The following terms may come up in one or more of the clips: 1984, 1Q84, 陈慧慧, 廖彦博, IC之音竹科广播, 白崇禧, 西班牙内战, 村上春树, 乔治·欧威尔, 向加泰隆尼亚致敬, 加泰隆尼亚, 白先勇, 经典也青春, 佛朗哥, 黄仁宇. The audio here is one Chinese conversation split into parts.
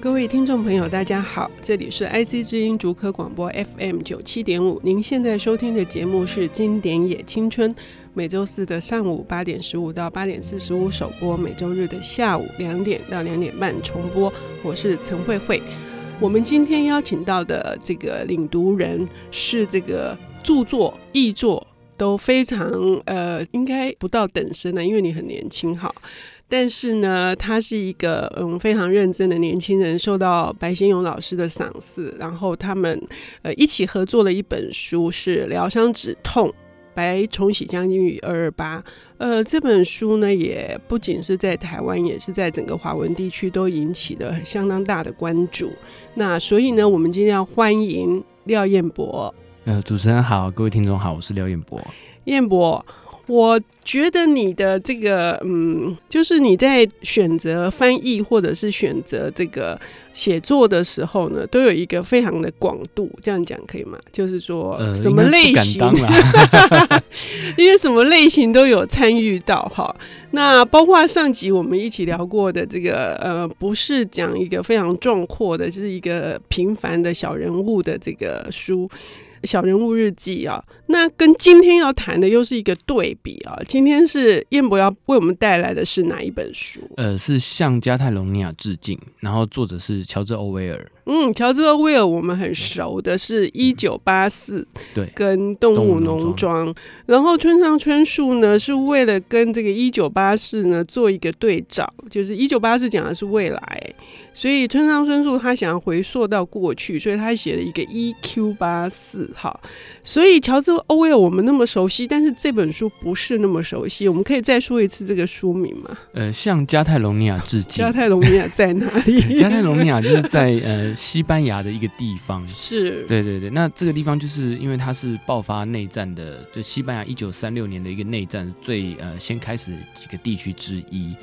各位听众朋友大家好，这里是 IC 之音竹科广播 FM97.5， 您现在收听的节目是经典也青春，每周四的上午8点15到8点45首播，每周日的下午2点到2点半重播。我是陈慧慧。我们今天邀请到的这个领读人是这个著作译作都非常应该不到等身了，因为你很年轻哈。但是呢，他是一个非常认真的年轻人，受到白先勇老师的赏识，然后他们一起合作了一本书，是疗伤止痛白崇禧将军与228。这本书呢，也不仅是在台湾，也是在整个华文地区都引起了相当大的关注。那所以呢，我们今天要欢迎廖彦博。主持人好，各位听众好，我是廖彦博。彦博，我觉得你的这个就是你在选择翻译或者是选择这个写作的时候呢，都有一个非常的广度，这样讲可以吗？就是说什么类型，因为什么类型都有参与到哈。那包括上集我们一起聊过的这个不是讲一个非常壮阔的，是一个平凡的小人物的这个书。小人物日记啊，那跟今天要谈的又是一个对比啊。今天是彦博要为我们带来的是哪一本书？是向加泰隆尼亚致敬，然后作者是乔治·欧威尔。乔治·欧威尔我们很熟的是1984跟动物农庄，然后村上春树呢是为了跟这个1984呢做一个对照，就是1984讲的是未来，所以村上春树他想要回溯到过去，所以他写了一个 1Q84。 好，所以乔治·欧威尔我们那么熟悉，但是这本书不是那么熟悉，我们可以再说一次这个书名吗？向加泰隆尼亚致敬。加泰隆尼亚在哪里？加泰隆尼亚就是在西班牙的一个地方，是，对对对。那这个地方就是因为它是爆发内战的，就西班牙1936年的一个内战最先开始几个地区之一。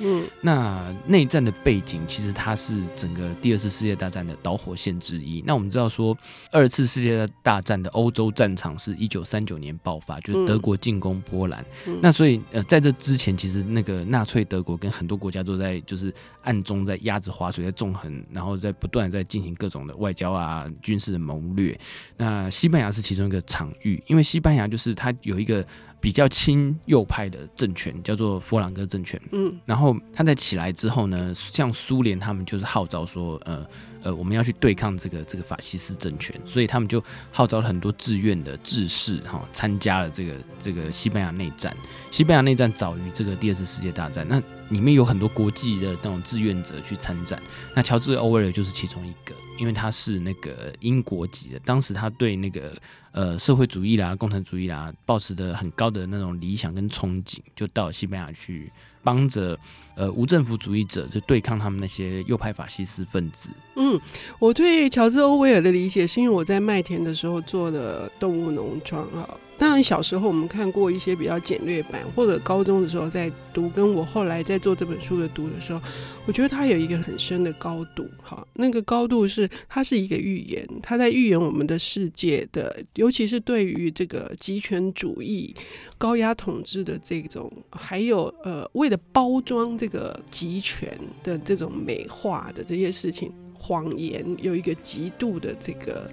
那内战的背景其实它是整个第二次世界大战的导火线之一。那我们知道说，二次世界大战的欧洲战场是1939年爆发，就是德国进攻波兰。那所以在这之前，其实那个纳粹德国跟很多国家都在就是暗中在鸭子划水，在纵横，然后在不断在进行各种的外交啊、军事的谋略。那西班牙是其中一个场域，因为西班牙就是它有一个比较亲右派的政权叫做佛朗哥政权。然后他在起来之后呢，像苏联他们就是号召说我们要去对抗这个法西斯政权，所以他们就号召了很多志愿的志士参加了这个西班牙内战。西班牙内战早于这个第二次世界大战，那里面有很多国际的那种志愿者去参战。那乔治·欧威尔就是其中一个，因为他是那个英国籍的，当时他对那个社会主义啦、共产主义啦，抱持的很高的那种理想跟憧憬，就到西班牙去帮着无政府主义者就对抗他们那些右派法西斯分子。我对乔治·欧威尔的理解是因为我在麦田的时候做的动物农庄啊。当然小时候我们看过一些比较简略版，或者高中的时候在读，跟我后来在做这本书的读的时候，我觉得它有一个很深的高度。好，那个高度是它是一个预言，它在预言我们的世界的，尤其是对于这个极权主义高压统治的这种，还有为了包装这个极权的这种美化的这些事情，谎言有一个极度的这个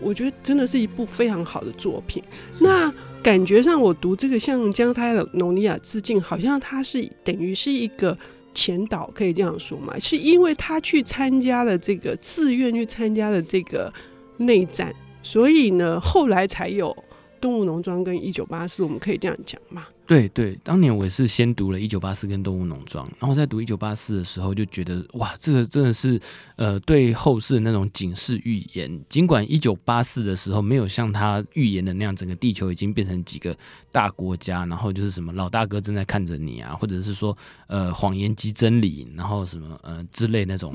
我觉得真的是一部非常好的作品。那感觉上我读这个向加泰隆尼亚致敬，好像它是等于是一个前导，可以这样说嘛？是因为他去参加了这个自愿去参加了这个内战，所以呢后来才有动物农庄跟1984，我们可以这样讲嘛？对对，当年我也是先读了1984跟动物农庄，然后在读1984的时候就觉得哇，这个真的是对后世的那种警示预言。尽管1984的时候没有像他预言的那样，整个地球已经变成几个大国家，然后就是什么老大哥正在看着你啊，或者是说谎言即真理，然后什么之类那种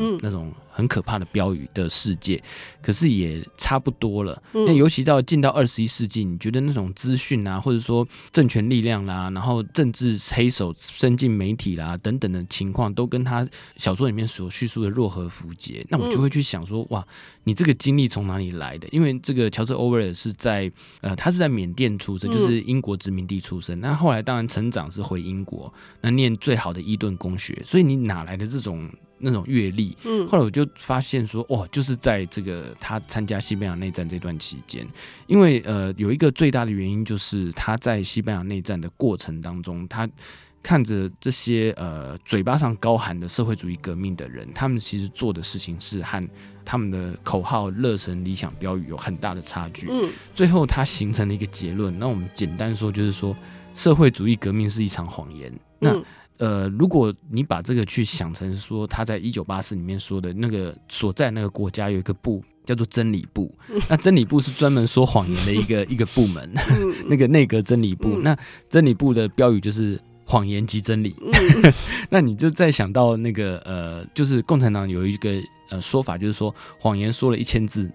很可怕的标语的世界，可是也差不多了。那尤其到进到21世纪，你觉得那种资讯啊，或者说政权力量啦、然后政治黑手伸进媒体啦等等的情况，都跟他小说里面所叙述的若合符节。那我就会去想说，哇，你这个经历从哪里来的？因为这个乔治·欧威尔是在他是在缅甸出生，就是英国殖民地出生。那后来当然成长是回英国，那念最好的伊顿公学，所以你哪来的这种那种阅历。后来我就发现说，哇，就是在这个他参加西班牙内战这段期间，因为有一个最大的原因就是他在西班牙内战的过程当中，他看着这些嘴巴上高喊的社会主义革命的人，他们其实做的事情是和他们的口号、热忱、理想、标语有很大的差距。最后他形成了一个结论，那我们简单说就是说，社会主义革命是一场谎言。那如果你把这个去想成说他在1984里面说的那个所在那个国家有一个部叫做真理部，那真理部是专门说谎言的一个部门，那个内阁真理部。那真理部的标语就是谎言及真理。那你就再想到那个就是共产党有一个说法，就是说谎言说了1000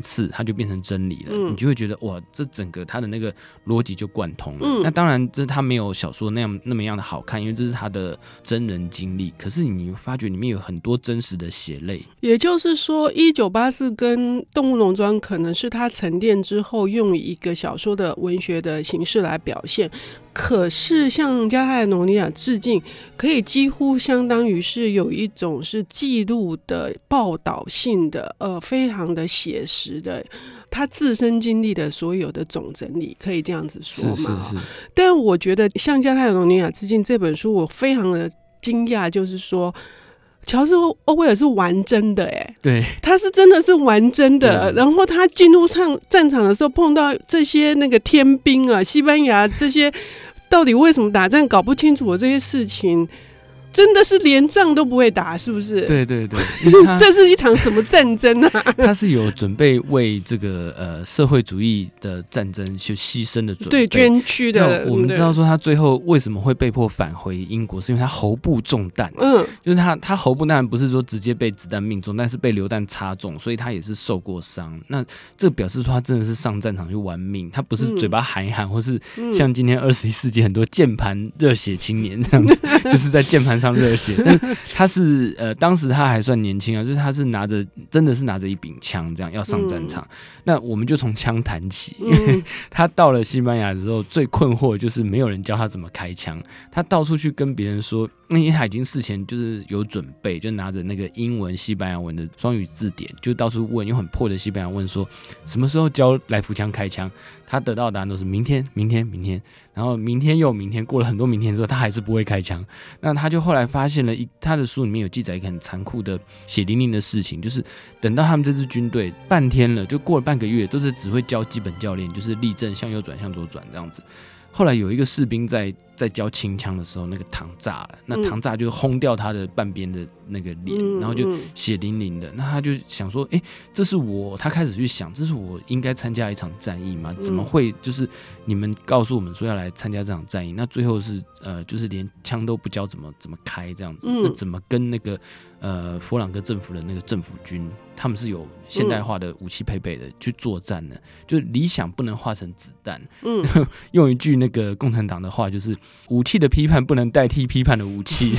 次，它就变成真理了。你就会觉得哇，这整个它的那个逻辑就贯通了。那当然，这它没有小说那么样的好看，因为这是它的真人经历。可是你发觉里面有很多真实的血泪。也就是说，1984跟《动物农庄》可能是它沉淀之后用一个小说的文学的形式来表现。可是像加泰罗尼亚致敬，可以几乎相当于是有一种是记录的报道性的非常的写实的他自身经历的所有的总整理，可以这样子说嘛？是是是。但我觉得像加泰罗尼亚致敬这本书，我非常的惊讶，就是说乔治·欧威尔是玩真的耶，对，他是真的是玩真的。然后他进入战场的时候碰到这些那个天兵啊，西班牙这些到底为什么打仗搞不清楚的这些事情，真的是连仗都不会打，是不是？对对对，这是一场什么战争啊？他是有准备为这个社会主义的战争就牺牲的准备，对，捐躯的。我们知道说他最后为什么会被迫返回英国，是因为他喉部中弹。就是他喉部当然不是说直接被子弹命中，但是被榴弹插中，所以他也是受过伤。那这表示说他真的是上战场去玩命，他不是嘴巴喊一喊，或是像今天21世纪很多键盘热血青年这样子，就是在键盘上。热血，但他是当时他还算年轻啊，就是他是真的是拿着一柄枪这样要上战场。那我们就从枪谈起，因为他到了西班牙之后，最困惑的就是没有人教他怎么开枪，他到处去跟别人说，因为他已经事前就是有准备，就拿着那个英文、西班牙文的双语字典，就到处问，用很破的西班牙问说什么时候教来福枪开枪。他得到的答案都是明天，然后明天又明天，过了很多明天之后，他还是不会开枪。那他就后来发现了他的书里面有记载一个很残酷的血淋淋的事情，就是等到他们这支军队半天了，就过了半个月，都是只会教基本教练，就是立正、向右转、向左转这样子。后来有一个士兵在教清枪的时候，那个膛炸了，那膛炸就轰掉他的半边的那个脸，然后就血淋淋的。那他就想说，他开始去想，这是我应该参加一场战役吗？怎么会就是你们告诉我们说要来参加这场战役，那最后是就是连枪都不教怎么开这样子，那怎么跟那个佛朗哥政府的那个政府军，他们是有现代化的武器配备的去作战呢？就理想不能化成子弹。用一句那个共产党的话，就是武器的批判不能代替批判的武器。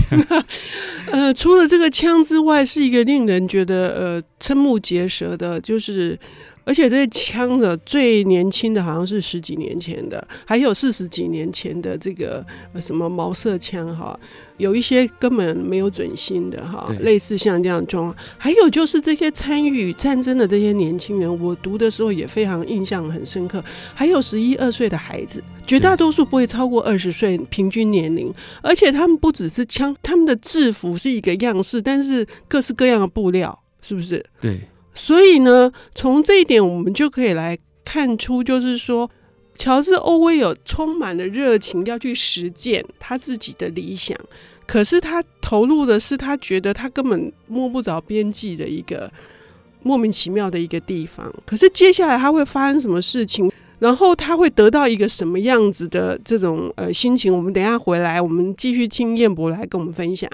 除了这个枪之外，是一个令人觉得瞠目结舌的，就是而且这枪的最年轻的好像是10几年前的，还有40几年前的这个什么毛瑟枪哈，有一些根本没有准心的哈，类似像这样的状况。还有就是这些参与战争的这些年轻人，我读的时候也非常印象很深刻。还有11、12岁的孩子，绝大多数不会超过20岁平均年龄，而且他们不只是枪，他们的制服是一个样式，但是各式各样的布料，是不是？对。所以呢，从这一点我们就可以来看出，就是说乔治·欧威尔充满了热情要去实践他自己的理想，可是他投入的是他觉得他根本摸不着边际的一个莫名其妙的一个地方。可是接下来他会发生什么事情，然后他会得到一个什么样子的这种心情，我们等一下回来我们继续听彦博来跟我们分享。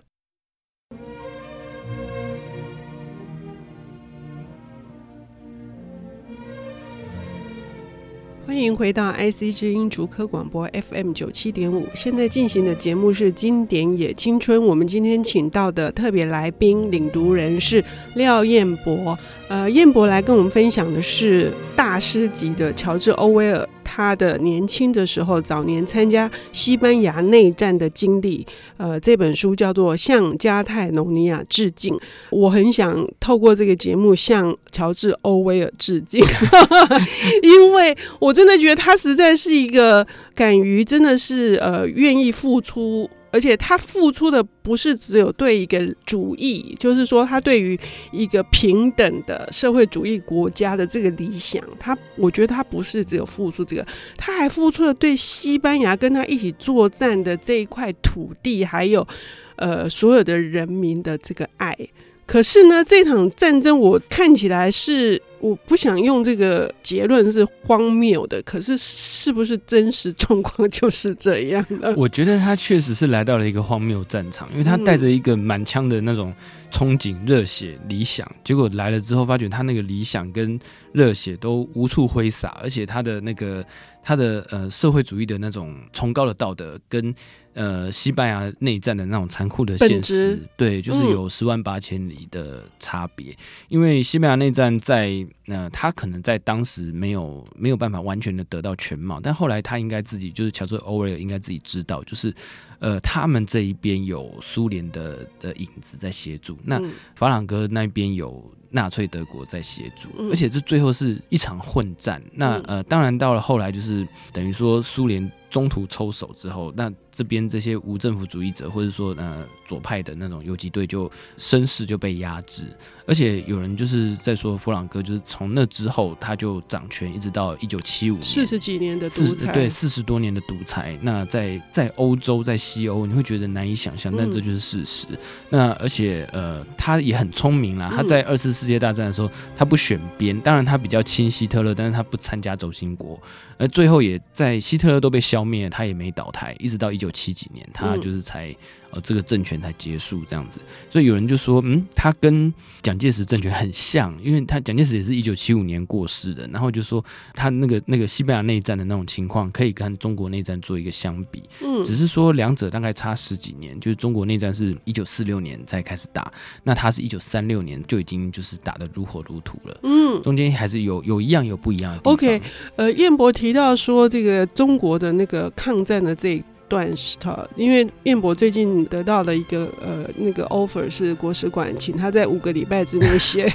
欢迎回到 IC 之音竹科广播 FM 97.5， 现在进行的节目是经典也青春。我们今天请到的特别来宾领读人是廖彦博。彦博来跟我们分享的是大师级的乔治·欧威尔，他的年轻的时候早年参加西班牙内战的经历。这本书叫做《向加泰隆尼亚致敬》，我很想透过这个节目向乔治·欧威尔致敬因为我真的觉得他实在是一个敢于真的是愿意付出，而且他付出的不是只有对一个主义，就是说他对于一个平等的社会主义国家的这个理想，我觉得他不是只有付出这个，他还付出了对西班牙跟他一起作战的这一块土地，还有所有的人民的这个爱。可是呢，这场战争我看起来是，我不想用这个结论是荒谬的，可是是不是真实状况就是这样的？我觉得他确实是来到了一个荒谬战场，因为他带着一个满腔的那种憧憬、热血、理想，结果来了之后发觉他那个理想跟热血都无处挥洒，而且他的那个社会主义的那种崇高的道德跟西班牙内战的那种残酷的现实，对，就是有108000里的差别。因为西班牙内战在他可能在当时没有办法完全的得到全貌，但后来他应该自己就是乔治·欧威尔应该自己知道，就是他们这一边有苏联的影子在协助，那法朗哥那边有纳粹德国在协助，而且这最后是一场混战。那当然到了后来就是等于说苏联中途抽手之后，那这边这些无政府主义者或者说左派的那种游击队就声势就被压制，而且有人就是在说弗朗哥就是从那之后他就掌权，一直到1975年40几年的独裁，对，40多年的独裁。那在欧洲，在西欧你会觉得难以想象，但这就是事实。那而且他也很聪明啦，他在2次世界大战的时候他不选边，当然他比较亲希特勒，但是他不参加轴心国，而最后也在希特勒都被消灭，他也没倒台，一直到1970几年他就是才这个政权才结束这样子。所以有人就说他跟蒋介石政权很像，因为他蒋介石也是1975年过世的，然后就说他那个西班牙内战的那种情况可以跟中国内战做一个相比，只是说两者大概差10几年，就是中国内战是1946年才开始打，那他是1936年就已经就是打得如火如荼了，中间还是有一样有不一样的地方。 OK， 彦博提到说这个中国的那个抗战的这一段，因为彦博最近得到了一个那个 offer 是国史馆请他在5个礼拜之内写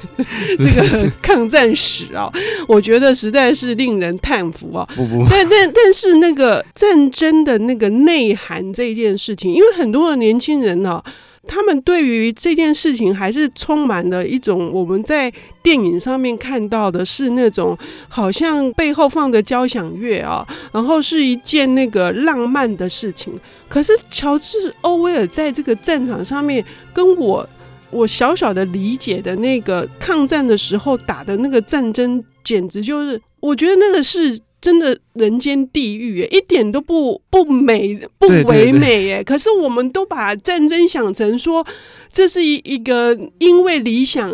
这个抗战史啊，我觉得实在是令人叹服啊。不 但是那个战争的那个内涵这件事情，因为很多的年轻人啊，他们对于这件事情还是充满了一种我们在电影上面看到的是那种好像背后放着交响乐啊，然后是一件那个浪漫的事情。可是乔治·欧威尔在这个战场上面跟我小小的理解的那个抗战的时候打的那个战争，简直就是我觉得那个是真的人间地狱，一点都不美不唯美耶。可是我们都把战争想成说这是一个因为理想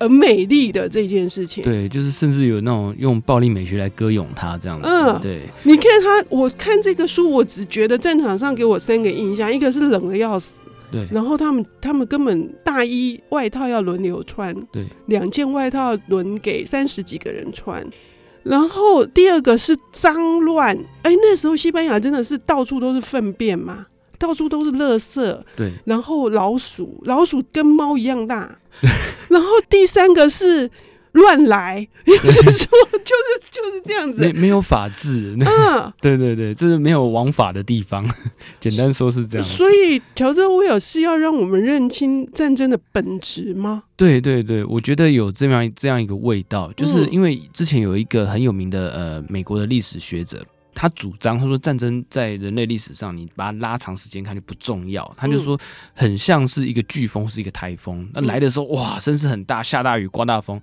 而美丽的这件事情，对，就是甚至有那种用暴力美学来歌咏它这样子。对，你看我看这个书我只觉得战场上给我3个印象，一个是冷得要死，对，然后他们根本大衣外套要轮流穿，对，2件外套轮给30几个人穿。然后第二个是脏乱，那时候西班牙真的是到处都是粪便嘛，到处都是垃圾，对，然后老鼠跟猫一样大然后第三个是乱来，就是这样子，没有法治，对对对，这是没有王法的地方，简单说是这样。所以乔治·欧威尔是要让我们认清战争的本质吗？对对对，我觉得有这样一个味道，就是因为之前有一个很有名的美国的历史学者，他主张，他说战争在人类历史上你把它拉长时间看就不重要，他就说很像是一个飓风或是一个台风，那来的时候哇声势很大，下大雨刮大风，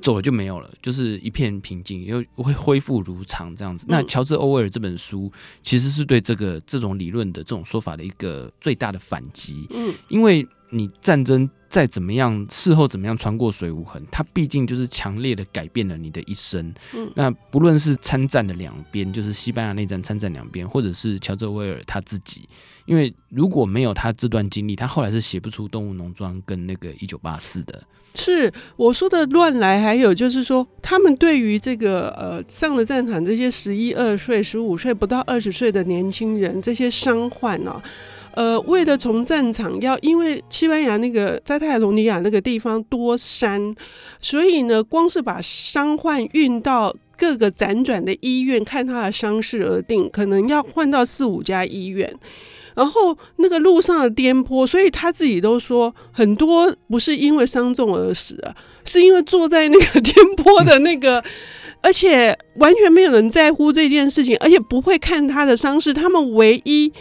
走了就没有了，就是一片平静，又会恢复如常这样子。那乔治·欧威尔这本书其实是对这种理论的这种说法的一个最大的反击，因为你战争再怎么样事后怎么样穿过水无痕，它毕竟就是强烈的改变了你的一生。那不论是参战的两边，就是西班牙内战参战两边，或者是乔治威尔他自己，因为如果没有他这段经历，他后来是写不出动物农庄跟那个1984的。是我说的乱来，还有就是说他们对于这个上了战场这些11、12岁15岁不到20岁的年轻人，这些伤患哦，为了从战场要，因为西班牙那个在泰罗尼亚那个地方多山，所以呢光是把伤患运到各个辗转的医院看他的伤势而定，可能要换到4、5家医院，然后那个路上的颠簸，所以他自己都说很多不是因为伤重而死啊，是因为坐在那个颠簸的那个而且完全没有人在乎这件事情，而且不会看他的伤势，他们唯一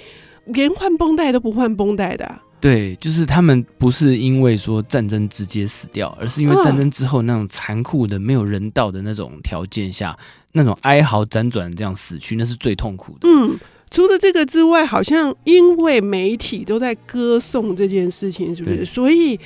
连换绷带都不换绷带的啊。对，就是他们不是因为说战争直接死掉，而是因为战争之后那种残酷的没有人道的那种条件下，那种哀嚎辗转这样死去，那是最痛苦的。除了这个之外，好像因为媒体都在歌颂这件事情，是不是？所以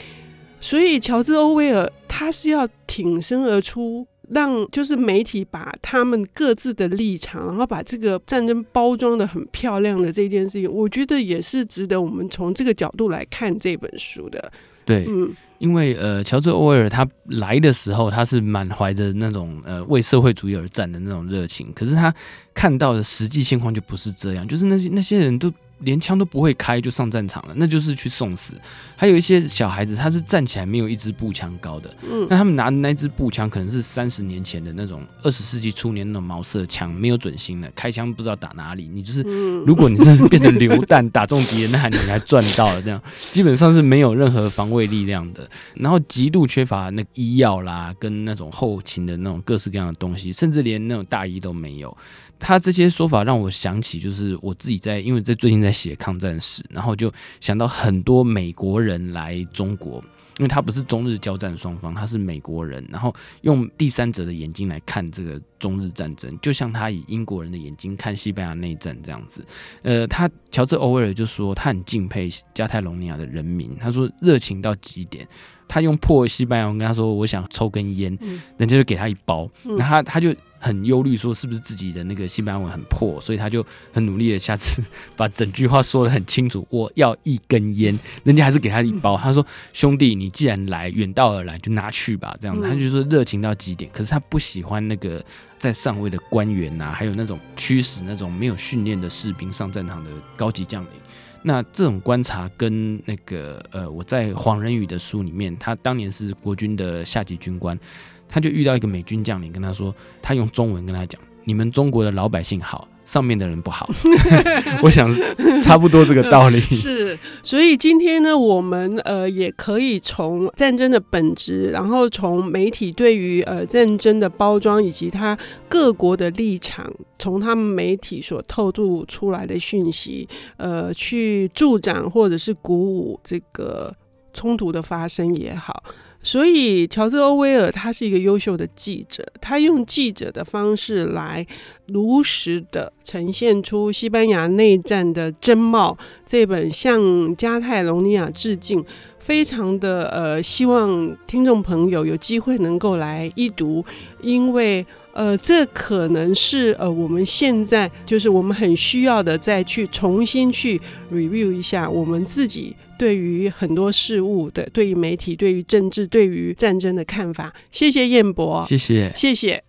乔治·欧威尔他是要挺身而出，让就是媒体把他们各自的立场，然后把这个战争包装的很漂亮的这件事情，我觉得也是值得我们从这个角度来看这本书的。对，因为乔治·欧威尔他来的时候，他是满怀着那种为社会主义而战的那种热情，可是他看到的实际现况就不是这样，就是那些人都连枪都不会开就上战场了，那就是去送死。还有一些小孩子他是站起来没有一支步枪高的，那他们拿的那支步枪可能是30年前的那种20世纪初年那种毛瑟枪，没有准心的，开枪不知道打哪里，你就是如果你真的变成榴弹打中敌人，那你还赚到了，这样基本上是没有任何防卫力量的。然后极度缺乏那个医药啦，跟那种后勤的那种各式各样的东西，甚至连那种大衣都没有。他这些说法让我想起，就是我自己因为在最近在写抗战史，然后就想到很多美国人来中国，因为他不是中日交战双方，他是美国人，然后用第三者的眼睛来看这个中日战争，就像他以英国人的眼睛看西班牙内战这样子。他乔治·欧威尔就说他很敬佩加泰隆尼亚的人民，他说热情到极点。他用破西班牙文跟他说我想抽根烟，人家就给他一包，然后他就很忧虑说是不是自己的那个西班牙文很破，所以他就很努力的下次把整句话说得很清楚，我要一根烟，人家还是给他一包。他说兄弟你既然来远道而来就拿去吧，这样子。他就说热情到极点，可是他不喜欢那个在上位的官员啊，还有那种驱使那种没有训练的士兵上战场的高级将领。那这种观察跟那个我在黄仁宇的书里面，他当年是国军的下级军官，他就遇到一个美军将领，跟他说，他用中文跟他讲，你们中国的老百姓好，上面的人不好。我想差不多这个道理。是，所以今天呢，我们也可以从战争的本质，然后从媒体对于战争的包装，以及他各国的立场，从他们媒体所透露出来的讯息，去助长或者是鼓舞这个冲突的发生也好。所以乔治·欧威尔他是一个优秀的记者，他用记者的方式来如实的呈现出西班牙内战的真貌。这本向加泰隆尼亚致敬，非常的希望听众朋友有机会能够来一读，因为这可能是我们现在就是我们很需要的，再去重新去 review 一下我们自己对于很多事物的，对于媒体，对于政治，对于战争的看法。谢谢彦博，谢谢。